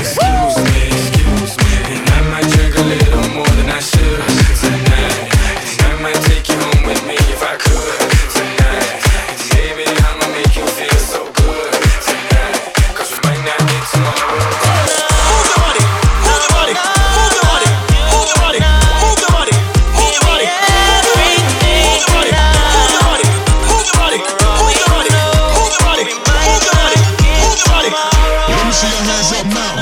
Excuse me, and I might drink a little more than I should tonight. And I might take you home with me if I could tonight. And baby, I'ma make you feel so good tonight, 'cause we might not get tomorrow. Hold the body, hold the body, hold the body, hold the body, hold the body, hold the body, hold the body, hold the body, hold the body, hold the body, hold the body, hold the body, hold the body. Let me see your hands up now.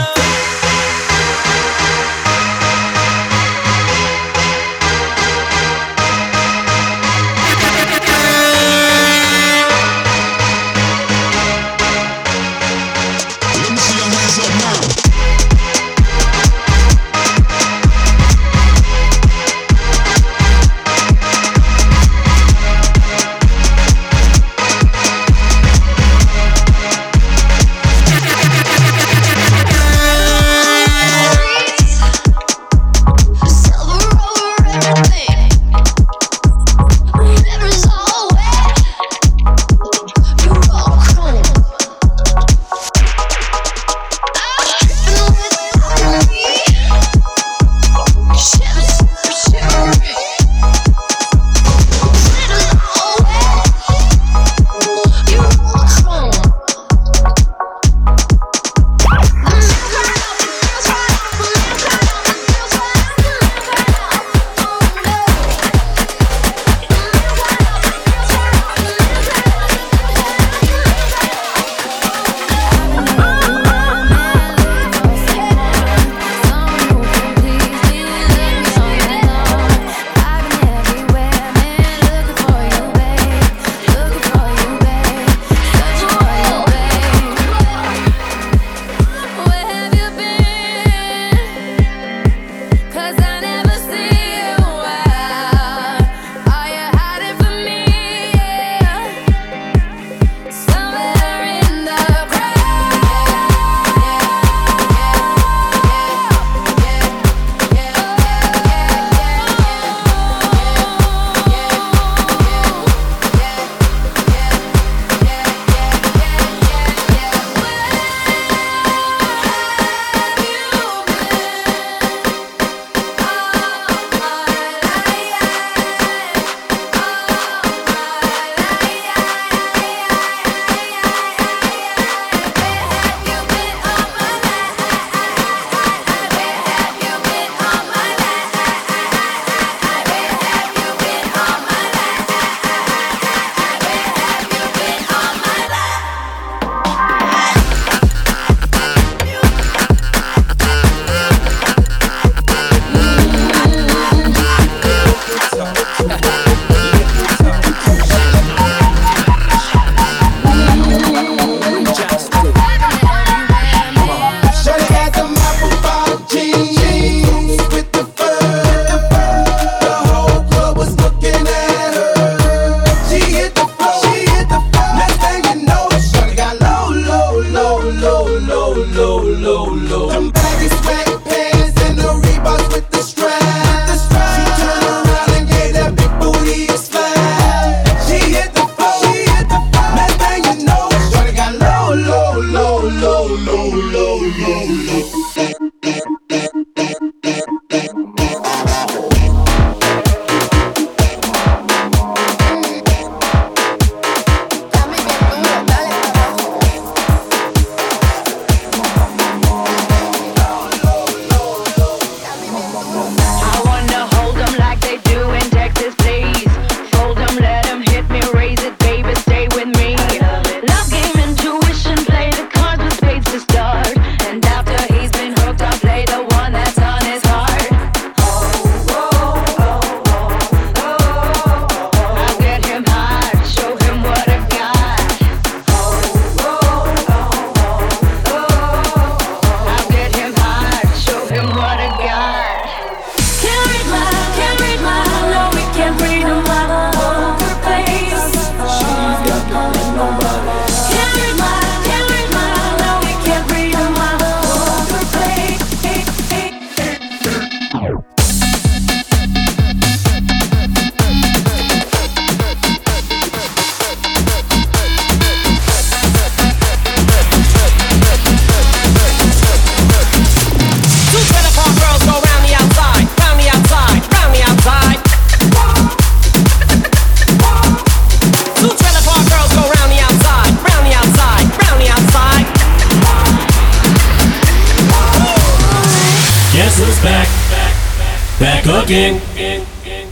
again.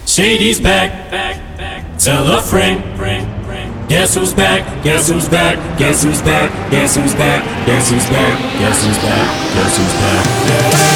Shady's back. Tell a friend. Guess who's back? Guess who's back? Guess who's back? Guess who's back? Guess who's back? Guess who's back? Guess who's back?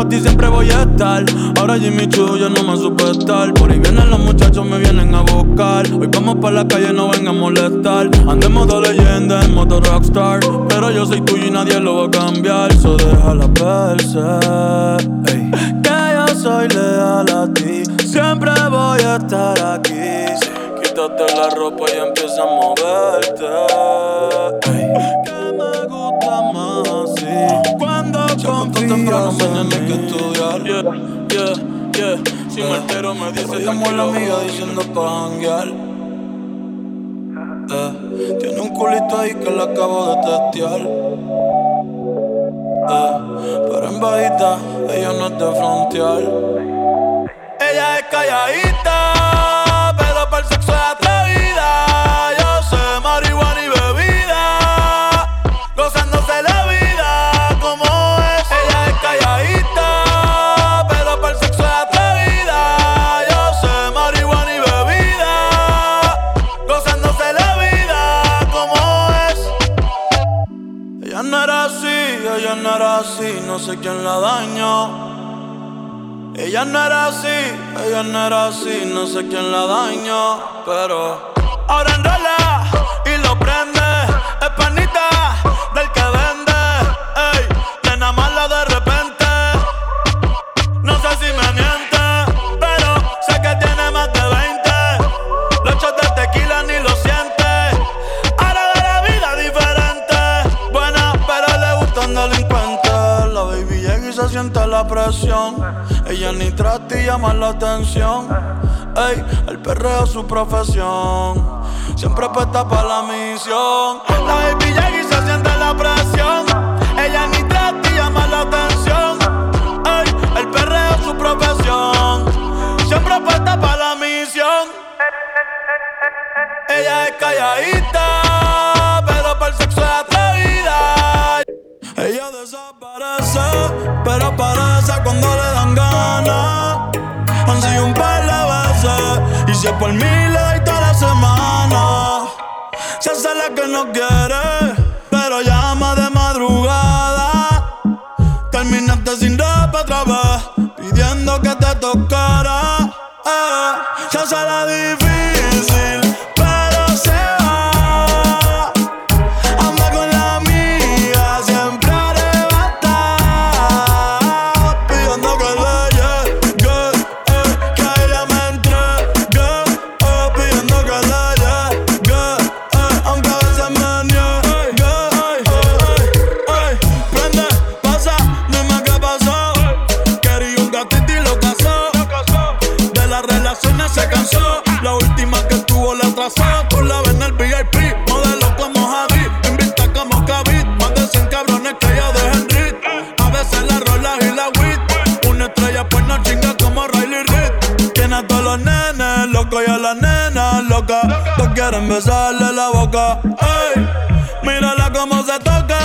pa' ti siempre voy a estar. Ahora Jimmy Choo yo no me supe estar. Por ahí vienen los muchachos, me vienen a buscar. Hoy vamos pa' la calle, no vengan a molestar. Ando en modo leyenda, en modo rockstar. Pero yo soy tuyo y nadie lo va a cambiar. So déjala verse, hey. Que yo soy leal a ti. Siempre voy a estar aquí, sí. Quítate la ropa y empieza a moverte, hey. Que me gusta más así. Cuando confías en mí que estudiar. Yeah, yeah, yeah. Si me altero me dice llamo a la amiga diciendo pa' janguear. Tiene un culito ahí que la acabo de testear. Pero en bajita ella no es de frontear. Ella es calladita, pero para el sexo es atrevida. Yo sé marihuana y bebida, gozándose la vida como es. Ella es calladita, pero para el sexo es atrevida. Yo sé marihuana y bebida, gozándose la vida como es. Ella no era así, no sé quién la dañó. Ella no era así, ella no era así, no sé quién la dañó, pero ahora enrola y lo prende, es panita del que vende, ey, nena mala de repente, no sé si me miente, pero sé que tiene más de 20, los shots de tequila ni lo siente, ahora ve la vida diferente, buena pero le gustan delincuentes, la baby llega y se siente la presión. Ella ni trata y llama la atención. Ey, el perreo es su profesión. Siempre apuesta para la misión. La baby llega y se siente la presión. Ella ni trata y llama la atención. Ey, el perreo es su profesión. Siempre apuesta para la misión. Ella es calladita, pero para el sexo es atrevida. Ella desaparece, pero aparece cuando le dan ganas. Han sido un par de veces, y si es por mí le doy toda la semana. Se hace la que no quiere, pero llama de madrugada. Terminaste sin ropa otra vez, pidiendo que te tocara. Se hace la difícil. Quieren besarle la boca, ey, mírala como se toca,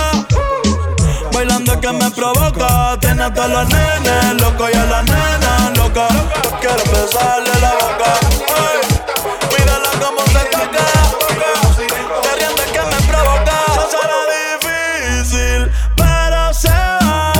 bailando que me provoca. Tiene a todos los nenes locos y a la nena loca. Quieren besarle la boca, ey, mírala como se toca, queriendo que me provoca. Se será difícil, pero se va.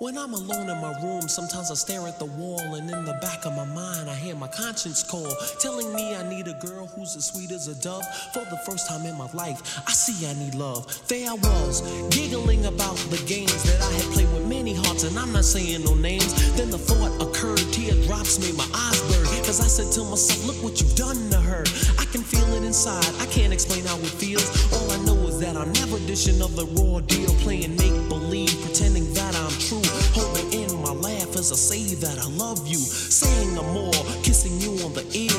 When I'm alone in my room, sometimes I stare at the wall, and in the back of my mind, I hear my conscience call, telling me I need a girl who's as sweet as a dove. For the first time in my life, I see I need love. There I was, giggling about the games that I had played with many hearts, and I'm not saying no names. Then the thought occurred, teardrops made my eyes burn, cause I said to myself, look what you've done to her. I can feel it inside, I can't explain how it feels. All I know is that I'm never dishing of the raw deal, playing make-believe, pretending that I'm true. Holding in my laugh as I say that I love you, saying I'm more, kissing you on the ear,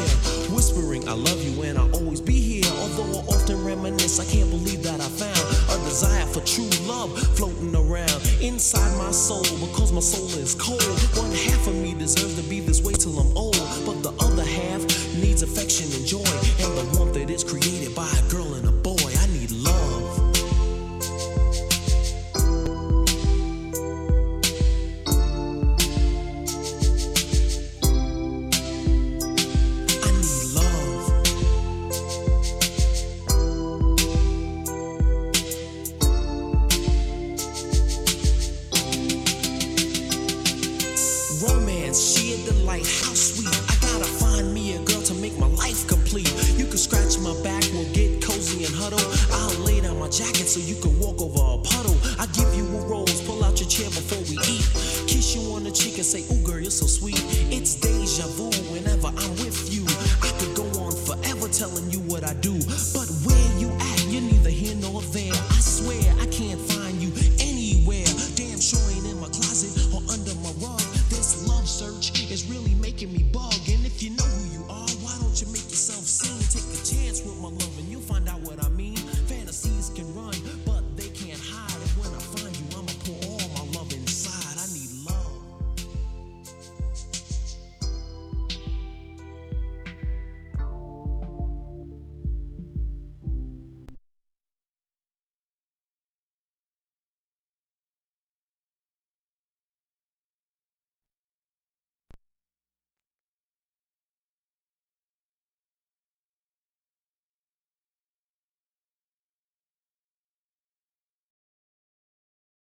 whispering I love you and I'll always be here. Although I often reminisce, I can't believe that I found a desire for true love floating around inside my soul, because my soul is cold. One half of me deserves to be this way till I'm old, but the other half needs affection and joy, and the warmth that is created by a girl and a boy. I need love. Scratch my back, we'll get cozy and huddle. I'll lay down my jacket so you can walk over a puddle.